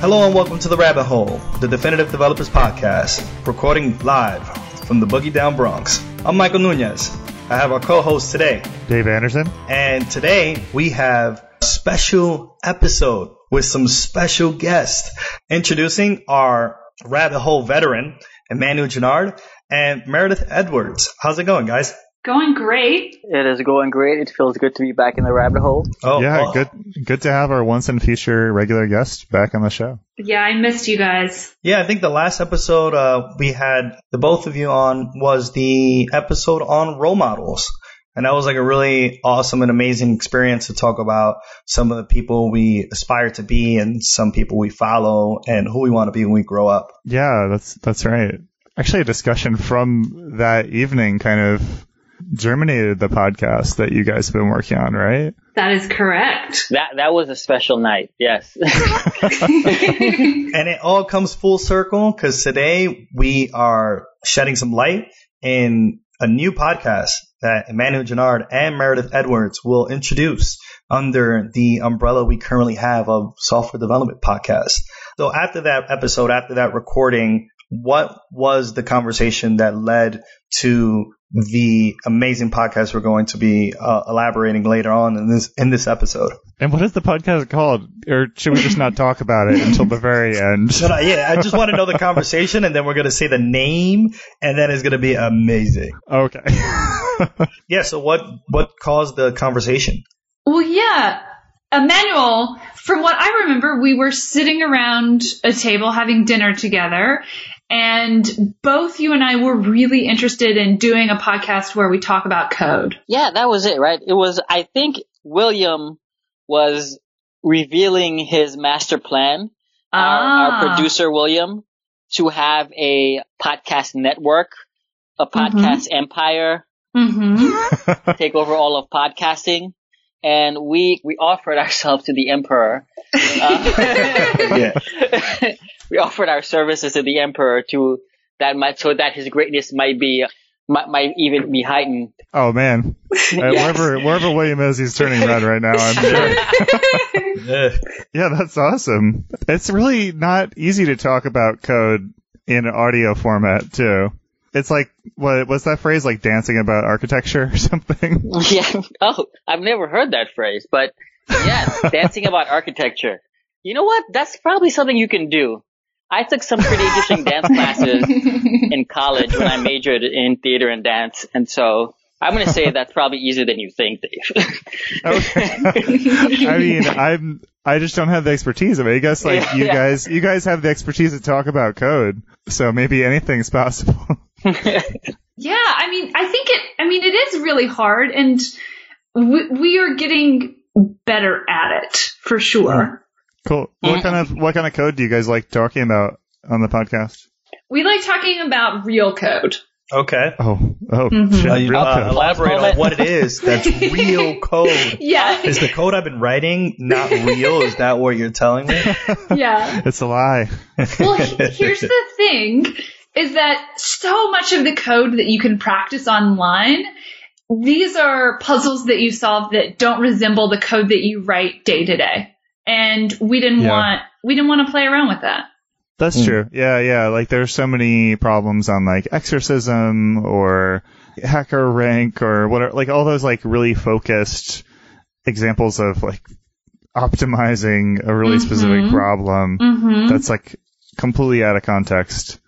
Hello and welcome to The Rabbit Hole, the Definitive Developers Podcast, recording live from the Boogie Down Bronx. I'm Michael Nunez. I have our co-host today, Dave Anderson. And today we have a special episode with some special guests. Introducing our Rabbit Hole veteran, Emmanuel Gennard, and Meredith Edwards. How's it going, guys? Going great. It is going great. It feels good to be back in the rabbit hole. Oh, yeah, well. Good to have our once-in-future regular guest back on the show. Yeah, I missed you guys. Yeah, I think the last episode we had the both of you on was the episode on role models. And that was like a really awesome and amazing experience to talk about some of the people we aspire to be and some people we follow and who we want to be when we grow up. Yeah, that's right. Actually, a discussion from that evening kind of germinated the podcast that you guys have been working on, right? That is correct. That was a special night, yes. And it all comes full circle because today we are shedding some light in a new podcast that Emmanuel Gennard and Meredith Edwards will introduce under the umbrella we currently have of Software Development Podcast. So after that episode, after that recording, what was the conversation that led to the amazing podcast we're going to be elaborating later on in this episode? And what is the podcast called? Or should we just not talk about it until the very end? No, yeah, I just want to know the conversation, and then we're going to say the name, and then it's going to be amazing. Okay. Yeah, so what caused the conversation? Well, yeah. Emmanuel, from what I remember, we were sitting around a table having dinner together, and both you and I were really interested in doing a podcast where we talk about code. Yeah, that was it, right? It was, I think William was revealing his master plan, our producer William, to have a podcast network, a podcast empire, take over all of podcasting. And we offered ourselves to the emperor. We offered our services to the emperor so that his greatness might even be heightened. Oh man! Wherever William is, he's turning red right now, I'm sure. Yeah, that's awesome. It's really not easy to talk about code in audio format too. It's like, what's that phrase? Like dancing about architecture or something? Yeah. Oh, I've never heard that phrase, but yeah, dancing about architecture. You know what? That's probably something you can do. I took some pretty interesting dance classes in college when I majored in theater and dance, and so I'm going to say that's probably easier than you think, Dave. Okay. I mean, I just don't have the expertise. I mean, I guess you guys have the expertise to talk about code, so maybe anything's possible. Yeah, I mean, it is really hard, and we are getting better at it for sure. Cool. What kind of code do you guys like talking about on the podcast? We like talking about real code. Okay. Oh, shit, real code. Elaborate on what it is. That's real code. Yeah. Is the code I've been writing not real? Is that what you're telling me? Yeah. It's a lie. Well, here's the thing. Is that so much of the code that you can practice online, these are puzzles that you solve that don't resemble the code that you write day to day. And we didn't want to play around with that. That's true. Yeah. Like there's so many problems on like Exercism or HackerRank or whatever, like all those like really focused examples of like optimizing a really specific problem that's like completely out of context.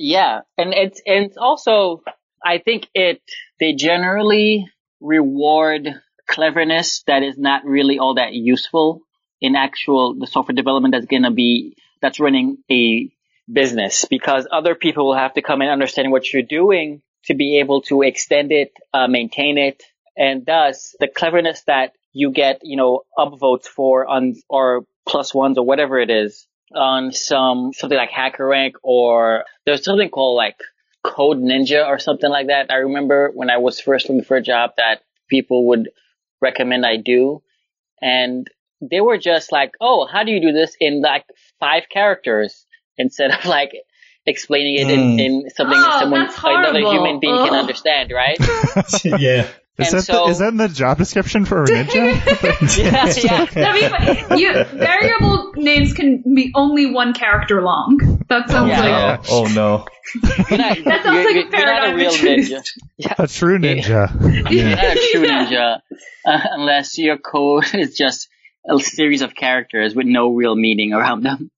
Yeah, and it's also, I think they generally reward cleverness that is not really all that useful in the software development that's running a business, because other people will have to come and understand what you're doing to be able to extend it, maintain it, and thus the cleverness that you get, upvotes for on or plus ones or whatever it is. On something like HackerRank, or there's something called like Code Ninja or something like that. I remember when I was first looking for a job that people would recommend I do, and they were just like, "Oh, how do you do this in like 5 characters instead of like explaining it in something that another human being can understand, right?" Yeah. Is that in the job description for a ninja? Yeah. I mean, variable names can be only one character long. That sounds like... Oh, no. That sounds like a paradigm. You're not a real ninja. Yeah. A true ninja. You're not a true ninja unless your code is just a series of characters with no real meaning around them.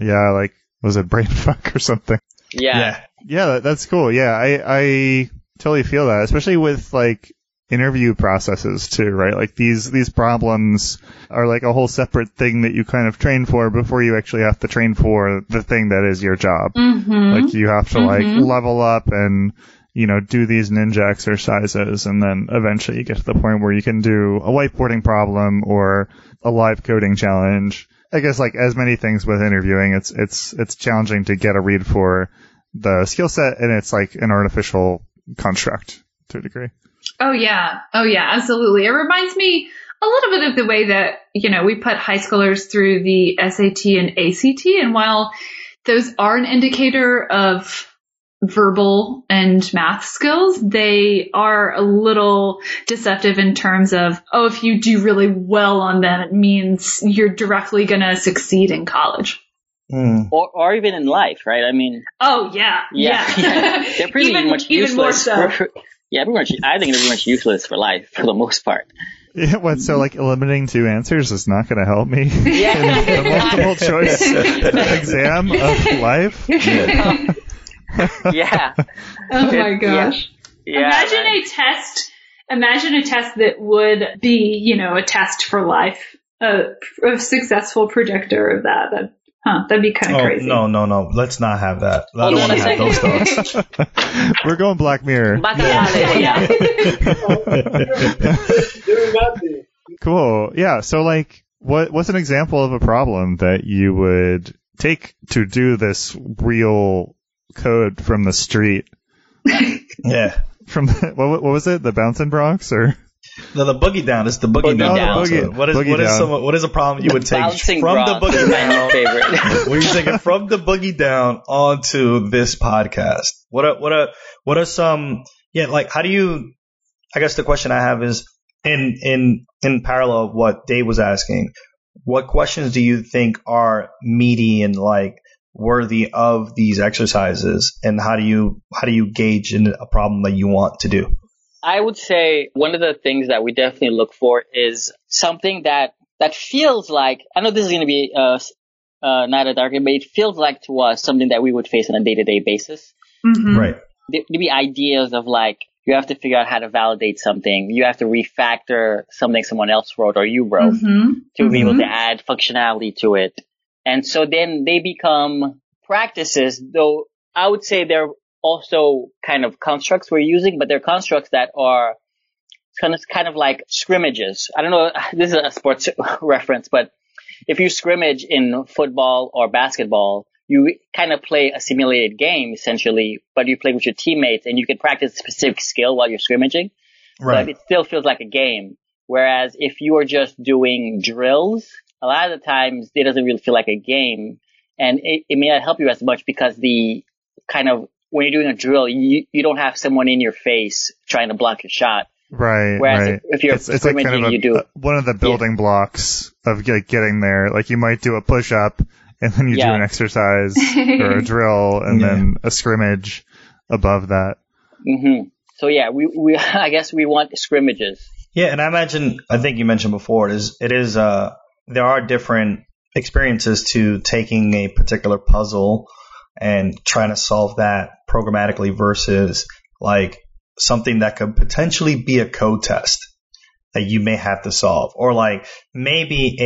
Yeah, like, was it brainfuck or something? Yeah, that's cool. Yeah, I totally feel that, especially with, like, interview processes too, right? Like these problems are like a whole separate thing that you kind of train for before you actually have to train for the thing that is your job. Mm-hmm. Like you have to like level up and, you know, do these ninja exercises, and then eventually you get to the point where you can do a whiteboarding problem or a live coding challenge. I guess like as many things with interviewing, it's challenging to get a read for the skill set, and it's like an artificial construct to a degree. Oh, yeah, absolutely. It reminds me a little bit of the way that, you know, we put high schoolers through the SAT and ACT. And while those are an indicator of verbal and math skills, they are a little deceptive in terms of, oh, if you do really well on them, it means you're directly going to succeed in college. Mm. Or even in life, right? I mean... Oh, yeah. They're pretty much useless. Even more so. Yeah, I think they're pretty much useless for life, for the most part. Yeah, what? So, like, eliminating two answers is not going to help me in the multiple choice exam of life? Yeah. Oh, my gosh. Yeah. Imagine a test that would be, you know, a test for life, a successful predictor of that. That'd be kind of crazy. No. Let's not have that. I don't want to have those thoughts. We're going Black Mirror. Cool. Yeah. So, like, what's an example of a problem that you would take to do this real code from the street? Yeah. What was it? The Bouncing Bronx or? No, the boogie down. It's the boogie down. What is a problem you would take from the boogie down? Favorite. Where you take it from the boogie down onto this podcast? What are some? Yeah, like how do you? I guess the question I have is in parallel of what Dave was asking. What questions do you think are meaty and like worthy of these exercises? And how do you gauge in a problem that you want to do? I would say one of the things that we definitely look for is something that feels like, I know this is going to be not a dark game, but it feels like to us something that we would face on a day-to-day basis. Mm-hmm. Right. There'd be ideas of like, you have to figure out how to validate something. You have to refactor something someone else wrote or you wrote to be able to add functionality to it. And so then they become practices, though I would say they're also kind of constructs we're using, but they're constructs that are kind of like scrimmages. I don't know, this is a sports reference, but if you scrimmage in football or basketball, you kind of play a simulated game essentially, but you play with your teammates and you can practice a specific skill while you're scrimmaging, right. But it still feels like a game. Whereas if you are just doing drills, a lot of the times it doesn't really feel like a game, and it may not help you as much because the kind of when you're doing a drill, you don't have someone in your face trying to block your shot. Right. Whereas if you're it's like kind of one of the building blocks of like, getting there. Like you might do a push up and then you do an exercise or a drill and then a scrimmage above that. Mm-hmm. So yeah, we I guess we want scrimmages. Yeah, and I think you mentioned before it is there are different experiences to taking a particular puzzle and trying to solve that programmatically versus like something that could potentially be a code test that you may have to solve, or like maybe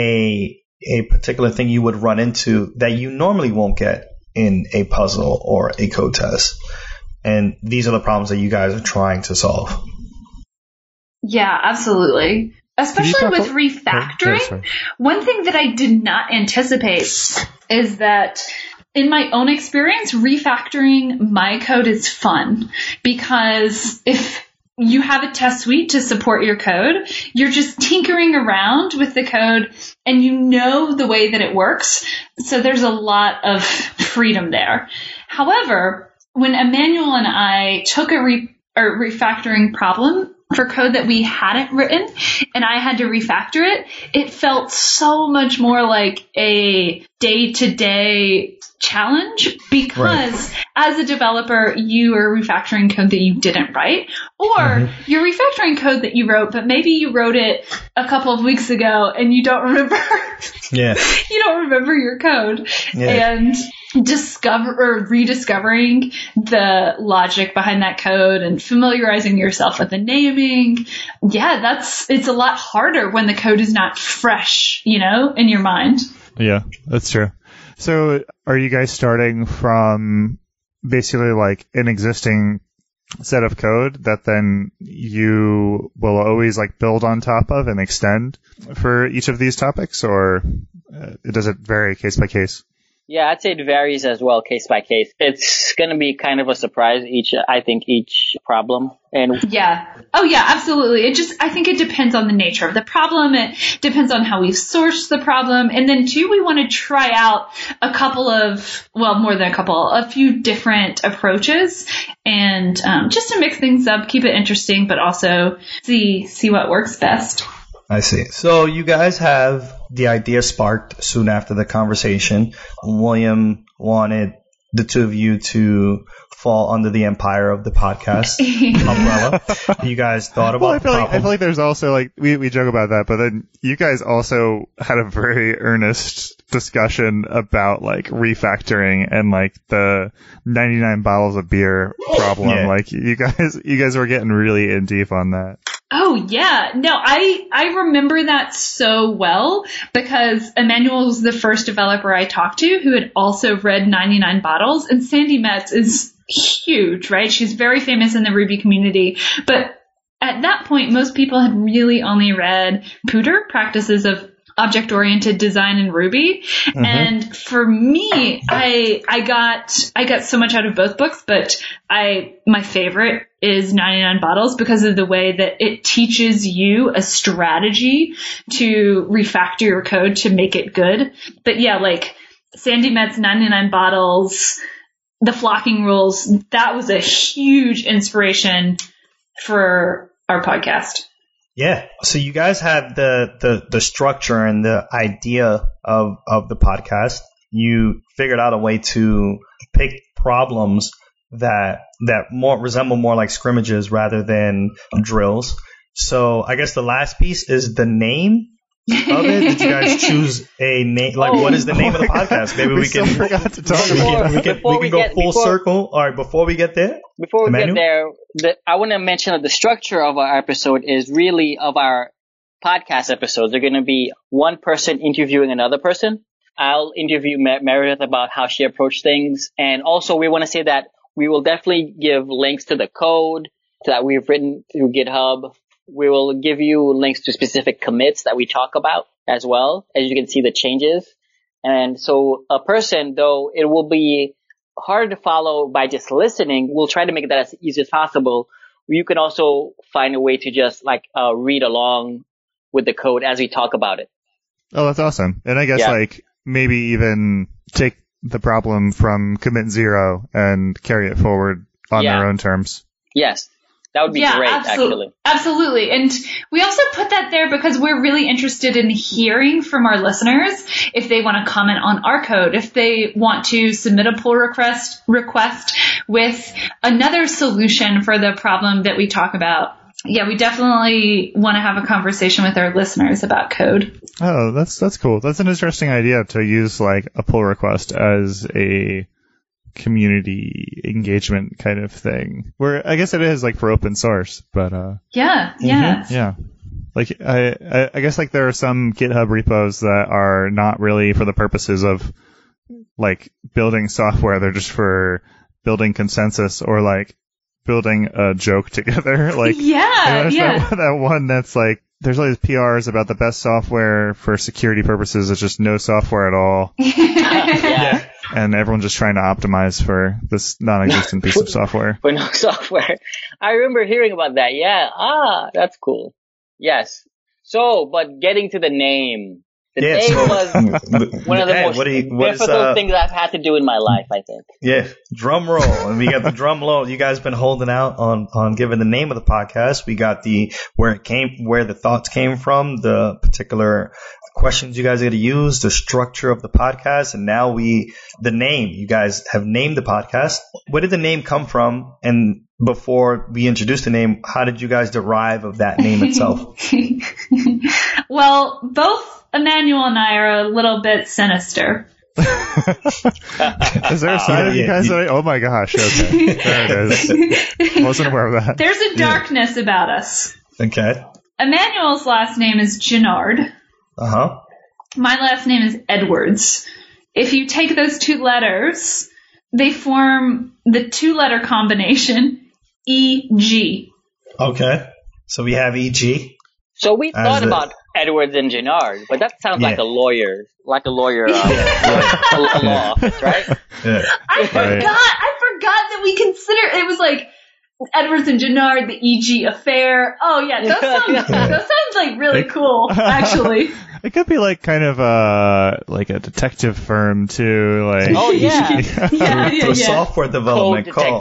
a particular thing you would run into that you normally won't get in a puzzle or a code test. And these are the problems that you guys are trying to solve. Yeah, absolutely. Especially with refactoring. One thing that I did not anticipate is that in my own experience, refactoring my code is fun because if you have a test suite to support your code, you're just tinkering around with the code and you know the way that it works. So there's a lot of freedom there. However, when Emmanuel and I took a refactoring problem for code that we hadn't written, and I had to refactor it, it felt so much more like a day-to-day challenge because as a developer, you are refactoring code that you didn't write, or you're refactoring code that you wrote, but maybe you wrote it a couple of weeks ago and you don't remember. You don't remember your code. And rediscovering the logic behind that code and familiarizing yourself with the naming. Yeah, it's a lot harder when the code is not fresh, you know, in your mind. Yeah, that's true. So are you guys starting from basically like an existing set of code that then you will always like build on top of and extend for each of these topics, or does it vary case by case? Yeah, I'd say it varies as well, case by case. It's going to be kind of a surprise, each problem. And Oh, yeah, absolutely. I think it depends on the nature of the problem. It depends on how we've sourced the problem. And then, too, we want to try out a few different approaches and just to mix things up, keep it interesting, but also see what works best. I see. So you guys have the idea sparked soon after the conversation. William wanted the two of you to fall under the empire of the podcast umbrella. You guys thought about the problem. I feel like there's also like we joke about that, but then you guys also had a very earnest discussion about like refactoring and like the 99 bottles of beer problem. Yeah. Like you guys were getting really in deep on that. Oh, yeah. No, I remember that so well because Emmanuel was the first developer I talked to who had also read 99 Bottles. And Sandy Metz is huge, right? She's very famous in the Ruby community. But at that point, most people had really only read Pooter, Practices of Object-Oriented Design in Ruby. Mm-hmm. And for me, I got so much out of both books, but my favorite is 99 Bottles because of the way that it teaches you a strategy to refactor your code to make it good. But yeah, like Sandy Metz, 99 Bottles, the flocking rules, that was a huge inspiration for our podcast. Yeah. So you guys have the structure and the idea of the podcast. You figured out a way to pick problems that more resemble more like scrimmages rather than drills. So I guess the last piece is the name of it. Did you guys choose a name? Like, what is the name of the podcast? Maybe we can forgot to talk about. We can go full circle. All right, before we get there. Before we get there, I want to mention that the structure of our episode is really of our podcast episodes. They're going to be one person interviewing another person. I'll interview Meredith about how she approached things, and also we want to say that we will definitely give links to the code that we've written through GitHub. We will give you links to specific commits that we talk about as well, as you can see the changes. And so a person, though it will be hard to follow by just listening, we'll try to make that as easy as possible. You can also find a way to just read along with the code as we talk about it. Oh, that's awesome. And I guess maybe even take the problem from commit 0 and carry it forward on their own terms. Yes. That would be great, absolutely. Absolutely. And we also put that there because we're really interested in hearing from our listeners if they want to comment on our code, if they want to submit a pull request with another solution for the problem that we talk about. Yeah, we definitely want to have a conversation with our listeners about code. Oh, that's cool. That's an interesting idea to use like a pull request as a community engagement kind of thing, where I guess it is like for open source, but like I guess like there are some GitHub repos that are not really for the purposes of like building software. They're just for building consensus or like building a joke together. That one that's like there's all these PRs about the best software for security purposes. It's just no software at all. And everyone's just trying to optimize for this non-existent piece of software. For no software. I remember hearing about that. Yeah. Ah, that's cool. Yes. So, but getting to the name. Today was one of the most difficult things I've had to do in my life, I think. Yeah, drum roll. And we got the drum roll. You guys have been holding out on giving the name of the podcast. We got the where the thoughts came from, the particular questions you guys are going to use, the structure of the podcast, and now the name. You guys have named the podcast. Where did the name come from? And before we introduced the name, how did you guys derive of that name itself? Well, both Emmanuel and I are a little bit sinister. Is there a side of you guys that oh my gosh, okay. There it is. Wasn't aware of that. There's a darkness about us. Okay. Emmanuel's last name is Gennard. Uh-huh. My last name is Edwards. If you take those two letters, they form the two-letter combination EG. Okay. So we have EG. So we thought about Edwards and Gennard, but that sounds like a lawyer a law office, right? Yeah. I forgot that we considered it was like Edwards and Gennard, the EG affair. Oh yeah, those sounds like really cool, actually. It could be like kind of like a detective firm too, like software development call.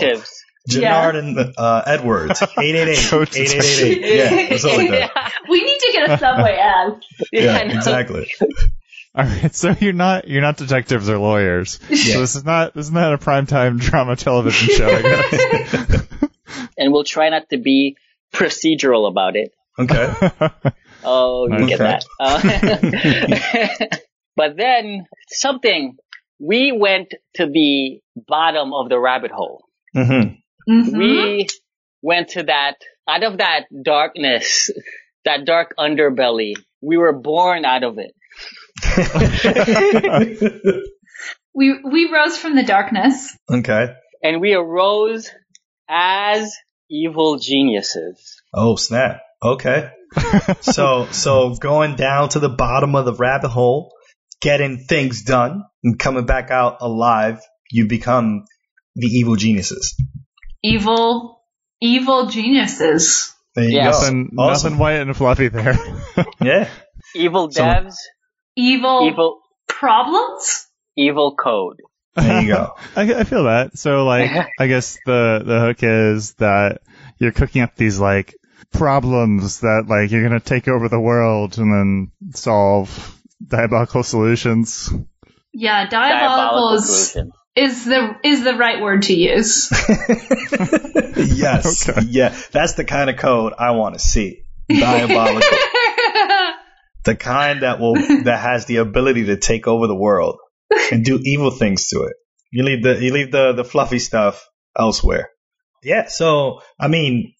Gennard and Edwards, 888-8888. Yeah, something like that. We need to get a Subway ad. Yeah, exactly. All right, so you're not detectives or lawyers. Yeah. So this is not a primetime drama television show, I guess. And we'll try not to be procedural about it. Okay. Oh, you get that. But then we went to the bottom of the rabbit hole. Mm-hmm. Mm-hmm. We went to out of that darkness, that dark underbelly. We were born out of it. We rose from the darkness. Okay. And we arose as evil geniuses. Oh, snap. Okay. So going down to the bottom of the rabbit hole, getting things done, and coming back out alive, you become the evil geniuses. Evil geniuses. There you go. Nothing white and fluffy there. Yeah. Evil devs. Evil problems. Evil code. There you go. I feel that. So, like, I guess the hook is that you're cooking up these, like, problems that, like, you're going to take over the world and then solve diabolical solutions. Yeah, diabolical is the right word to use. Yes. Okay. Yeah, that's the kind of code I want to see. Diabolical. The kind that has the ability to take over the world and do evil things to it. You leave the fluffy stuff elsewhere. Yeah, so I mean,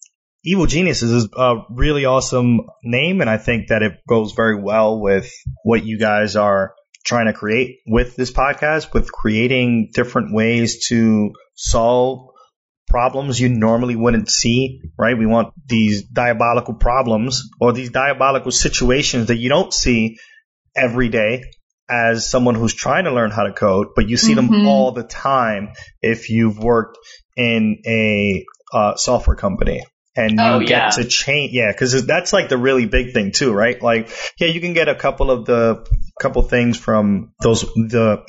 Evil Geniuses is a really awesome name, and I think that it goes very well with what you guys are trying to create with this podcast, with creating different ways to solve problems you normally wouldn't see, right? We want these diabolical problems or these diabolical situations that you don't see every day as someone who's trying to learn how to code, but you see them all the time if you've worked in a software company. And you get to change, because that's like the really big thing too, right? Like, you can get a couple of these problems from the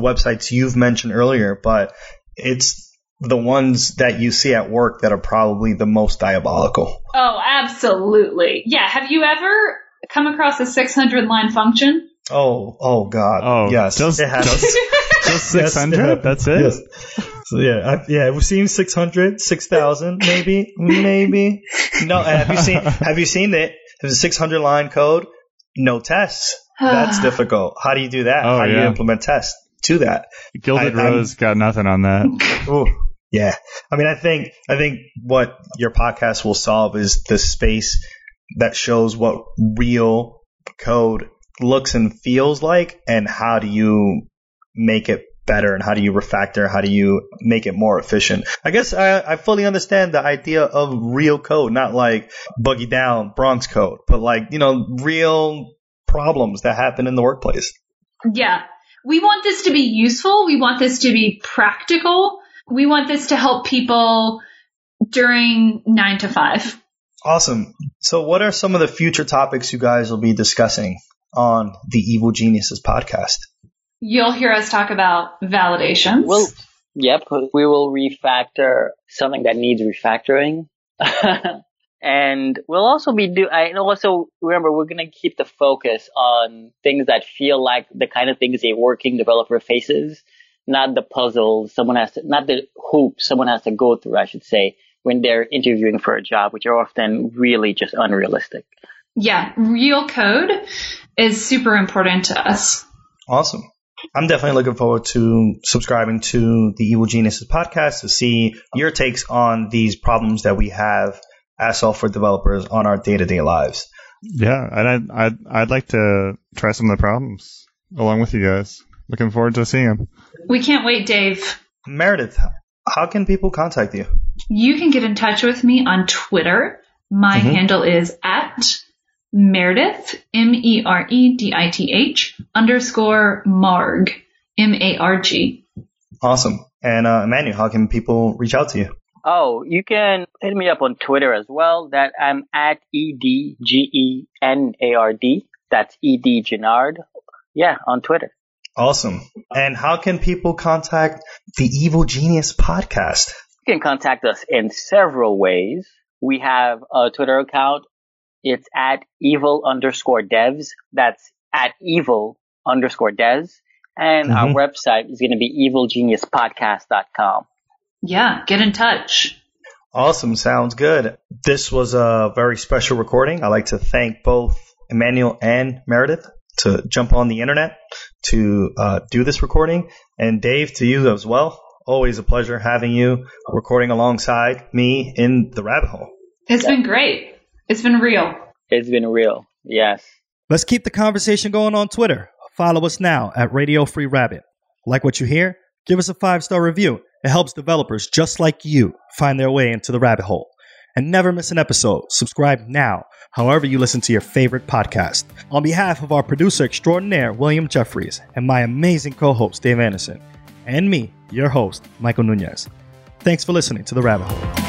websites you've mentioned earlier, but it's the ones that you see at work that are probably the most diabolical. Oh, absolutely. Yeah. Have you ever come across a 600-line function? Oh God. Oh, yes. Just 600? That's it? Yes. So, we've seen 600, 6,000, maybe. No, have you seen it? There's a 600-line code, no tests. That's difficult. How do you do that? How do you implement tests to that? Gilded Rose got nothing on that. Ooh, yeah. I mean, I think what your podcast will solve is the space that shows what real code looks and feels like, and how do you make it better, and how do you refactor, how do you make it more efficient? I guess I fully understand the idea of real code, not like buggy down Bronx code, but like, real problems that happen in the workplace. Yeah. We want this to be useful. We want this to be practical. We want this to help people during 9 to 5. Awesome. So what are some of the future topics you guys will be discussing on the Evil Geniuses podcast? You'll hear us talk about validations. Well, yep. We will refactor something that needs refactoring. And we'll also be remember, we're going to keep the focus on things that feel like the kind of things a working developer faces, not the puzzles not the hoops someone has to go through, I should say, when they're interviewing for a job, which are often really just unrealistic. Yeah, real code is super important to us. Awesome. I'm definitely looking forward to subscribing to the Evil Geniuses podcast to see your takes on these problems that we have as software developers on our day-to-day lives. Yeah, and I'd like to try some of the problems along with you guys. Looking forward to seeing them. We can't wait, Dave. Meredith, how can people contact you? You can get in touch with me on Twitter. My handle is at Meredith, Meredith, _Marg, Marg. Awesome. And Emmanuel, how can people reach out to you? Oh, you can hit me up on Twitter as well. That I'm at EDGENARD. That's E.D. Gennard. Yeah, on Twitter. Awesome. And how can people contact the Evil Genius podcast? You can contact us in several ways. We have a Twitter account. It's at evil_devs. That's at evil_devs. And our website is going to be evilgeniuspodcast.com. Yeah, get in touch. Awesome. Sounds good. This was a very special recording. I'd like to thank both Emmanuel and Meredith to jump on the internet to do this recording. And Dave, to you as well. Always a pleasure having you recording alongside me in the rabbit hole. It's been great. It's been real. It's been real. Yes. Let's keep the conversation going on Twitter. Follow us now at Radio Free Rabbit. Like what you hear? Give us a 5-star review. It helps developers just like you find their way into the rabbit hole. And never miss an episode. Subscribe now, however you listen to your favorite podcast. On behalf of our producer extraordinaire, William Jeffries, and my amazing co-host, Dave Anderson, and me, your host, Michael Nunez. Thanks for listening to The Rabbit Hole.